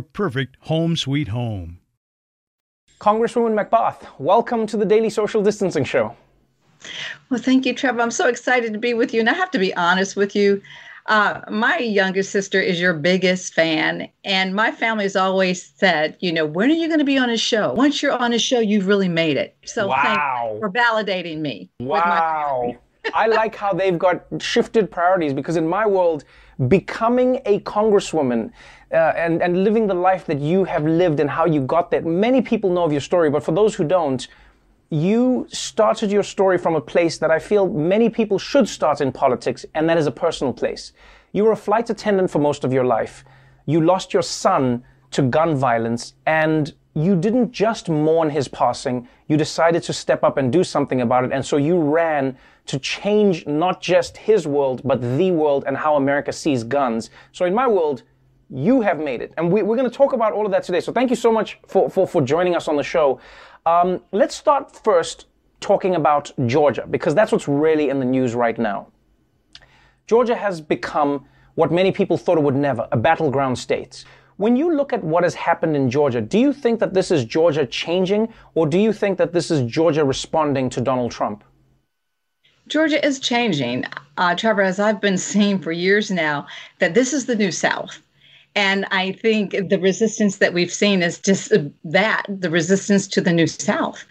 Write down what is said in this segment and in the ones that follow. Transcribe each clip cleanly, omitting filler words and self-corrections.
perfect home sweet home. Congresswoman McBath, welcome to the Daily Social Distancing Show. Well, thank you, Trevor. I'm so excited to be with you. And I have to be honest with you. My youngest sister is your biggest fan. And my family has always said, you know, when are you going to be on a show? Once you're on a show, you've really made it. So wow. Thank you for validating me. Wow. I like how they've got shifted priorities, because in my world, becoming a congresswoman and living the life that you have lived and how you got there, many people know of your story, but for those who don't, you started your story from a place that I feel many people should start in politics, and that is a personal place. You were a flight attendant for most of your life. You lost your son to gun violence, and you didn't just mourn his passing. You decided to step up and do something about it, and so you ran to change not just his world, but the world and how America sees guns. So in my world, you have made it. And we're going to talk about all of that today. So thank you so much for joining us on the show. Let's start first talking about Georgia, because that's what's really in the news right now. Georgia has become what many people thought it would never, a battleground state. When you look at what has happened in Georgia, do you think that this is Georgia changing, or do you think that this is Georgia responding to Donald Trump? Georgia is changing. Trevor, as I've been seeing for years now, that this is the new South. And I think the resistance that we've seen is just that, the resistance to the New South.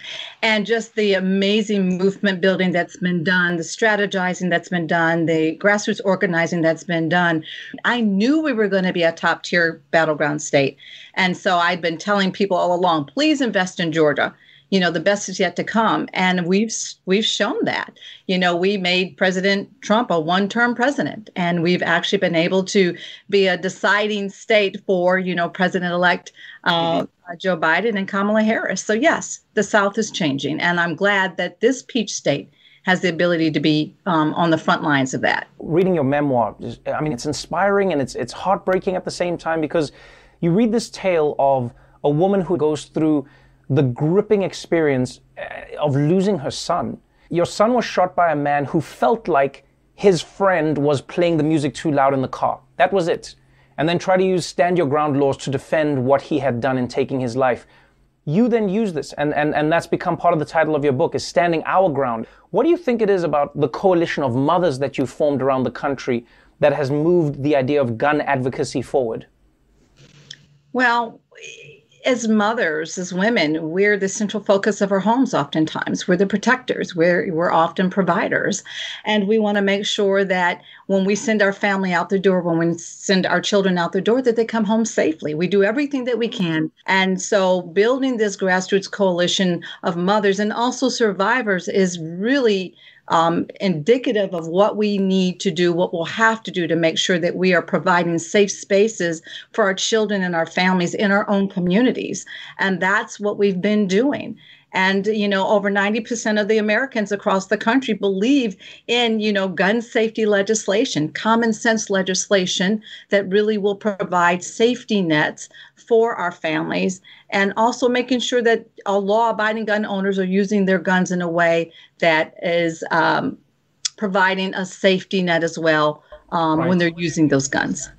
And just the amazing movement building that's been done, the strategizing that's been done, the grassroots organizing that's been done. I knew we were going to be a top-tier battleground state. And so I've been telling people all along, please invest in Georgia. You know, the best is yet to come. And we've shown that. You know, we made President Trump a one-term president, and we've actually been able to be a deciding state for, you know, President-elect Joe Biden and Kamala Harris. So, yes, the South is changing. And I'm glad that this peach state has the ability to be on the front lines of that. Reading your memoir, I mean, it's inspiring and it's heartbreaking at the same time, because you read this tale of a woman who goes through the gripping experience of losing her son. Your son was shot by a man who felt like his friend was playing the music too loud in the car. That was it. And then try to use stand your ground laws to defend what he had done in taking his life. You then use this, and that's become part of the title of your book, is Standing Our Ground. What do you think it is about the coalition of mothers that you've formed around the country that has moved the idea of gun advocacy forward? Well, as mothers, as women, we're the central focus of our homes oftentimes. We're the protectors. We're often providers. And we want to make sure that when we send our family out the door, when we send our children out the door, that they come home safely. We do everything that we can. And so building this grassroots coalition of mothers and also survivors is really indicative of what we need to do, what we'll have to do to make sure that we are providing safe spaces for our children and our families in our own communities. And that's what we've been doing. And, you know, over 90% of the Americans across the country believe in, you know, gun safety legislation, common sense legislation that really will provide safety nets for our families, and also making sure that law-abiding gun owners are using their guns in a way that is providing a safety net as well when they're using those guns.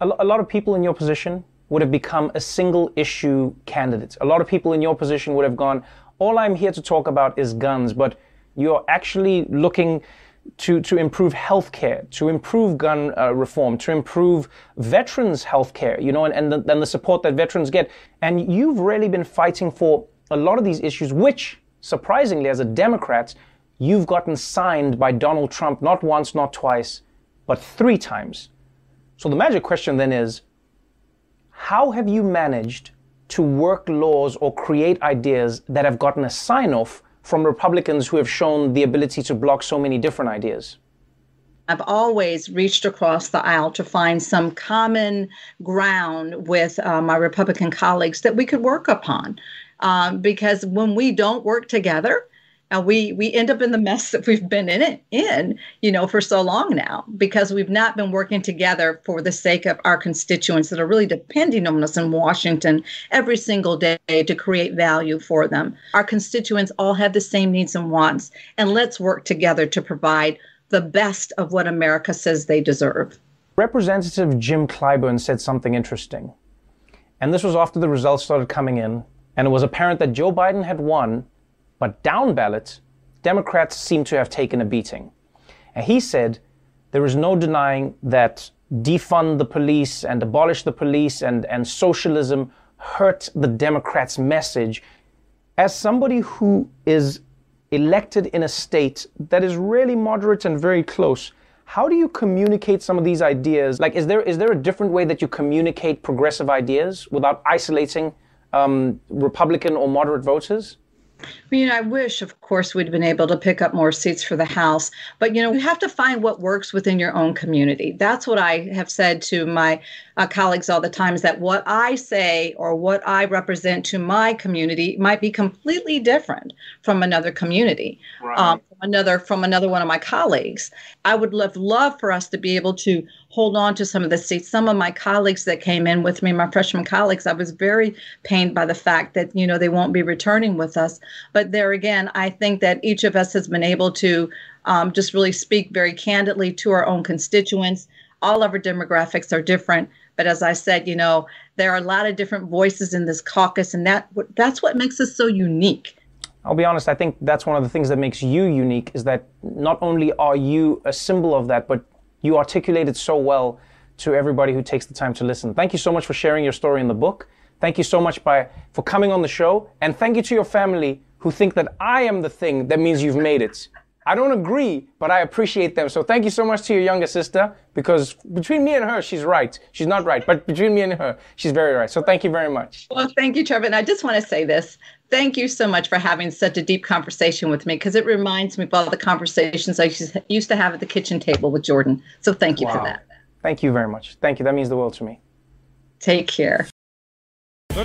A lot of people in your position would have become a single issue candidate. A lot of people in your position would have gone, all I'm here to talk about is guns, but you're actually looking to improve healthcare, to improve gun reform, to improve veterans' healthcare, you know, and the support that veterans get. And you've really been fighting for a lot of these issues, which, surprisingly, as a Democrat, you've gotten signed by Donald Trump, not once, not twice, but 3 times. So the magic question then is, how have you managed to work laws or create ideas that have gotten a sign-off from Republicans who have shown the ability to block so many different ideas? I've always reached across the aisle to find some common ground with my Republican colleagues that we could work upon. Because when we don't work together, we end up in the mess that we've been in, you know, for so long now, because we've not been working together for the sake of our constituents that are really depending on us in Washington every single day to create value for them. Our constituents all have the same needs and wants, and let's work together to provide the best of what America says they deserve. Representative Jim Clyburn said something interesting, and this was after the results started coming in, and it was apparent that Joe Biden had won, but down ballot, Democrats seem to have taken a beating. And he said, there is no denying that defund the police and abolish the police and socialism hurt the Democrats' message. As somebody who is elected in a state that is really moderate and very close, how do you communicate some of these ideas? Like, is there a different way that you communicate progressive ideas without isolating Republican or moderate voters? You know, I wish, of course, we'd been able to pick up more seats for the House. But, you know, you have to find what works within your own community. That's what I have said to my colleagues all the time, is that what I say or what I represent to my community might be completely different from another community, right. from another one of my colleagues. I would love for us to be able to hold on to some of the seats. Some of my colleagues that came in with me, my freshman colleagues, I was very pained by the fact that, you know, they won't be returning with us. But there again, I think that each of us has been able to just really speak very candidly to our own constituents. All of our demographics are different. But as I said, you know, there are a lot of different voices in this caucus, and that's what makes us so unique. I'll be honest, I think that's one of the things that makes you unique, is that not only are you a symbol of that, but you articulate it so well to everybody who takes the time to listen. Thank you so much for sharing your story in the book. Thank you so much for coming on the show. And thank you to your family who think that I am the thing that means you've made it. I don't agree, but I appreciate them. So thank you so much to your younger sister, because between me and her, she's right. She's not right, but between me and her, she's very right. So thank you very much. Well, thank you, Trevor. And I just want to say this. Thank you so much for having such a deep conversation with me, because it reminds me of all the conversations I used to have at the kitchen table with Jordan. So thank you for that. Thank you very much. Thank you. That means the world to me. Take care. The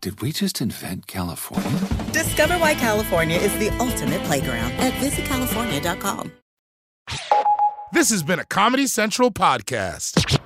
Did we just invent California? Discover why California is the ultimate playground at VisitCalifornia.com. This has been a Comedy Central podcast.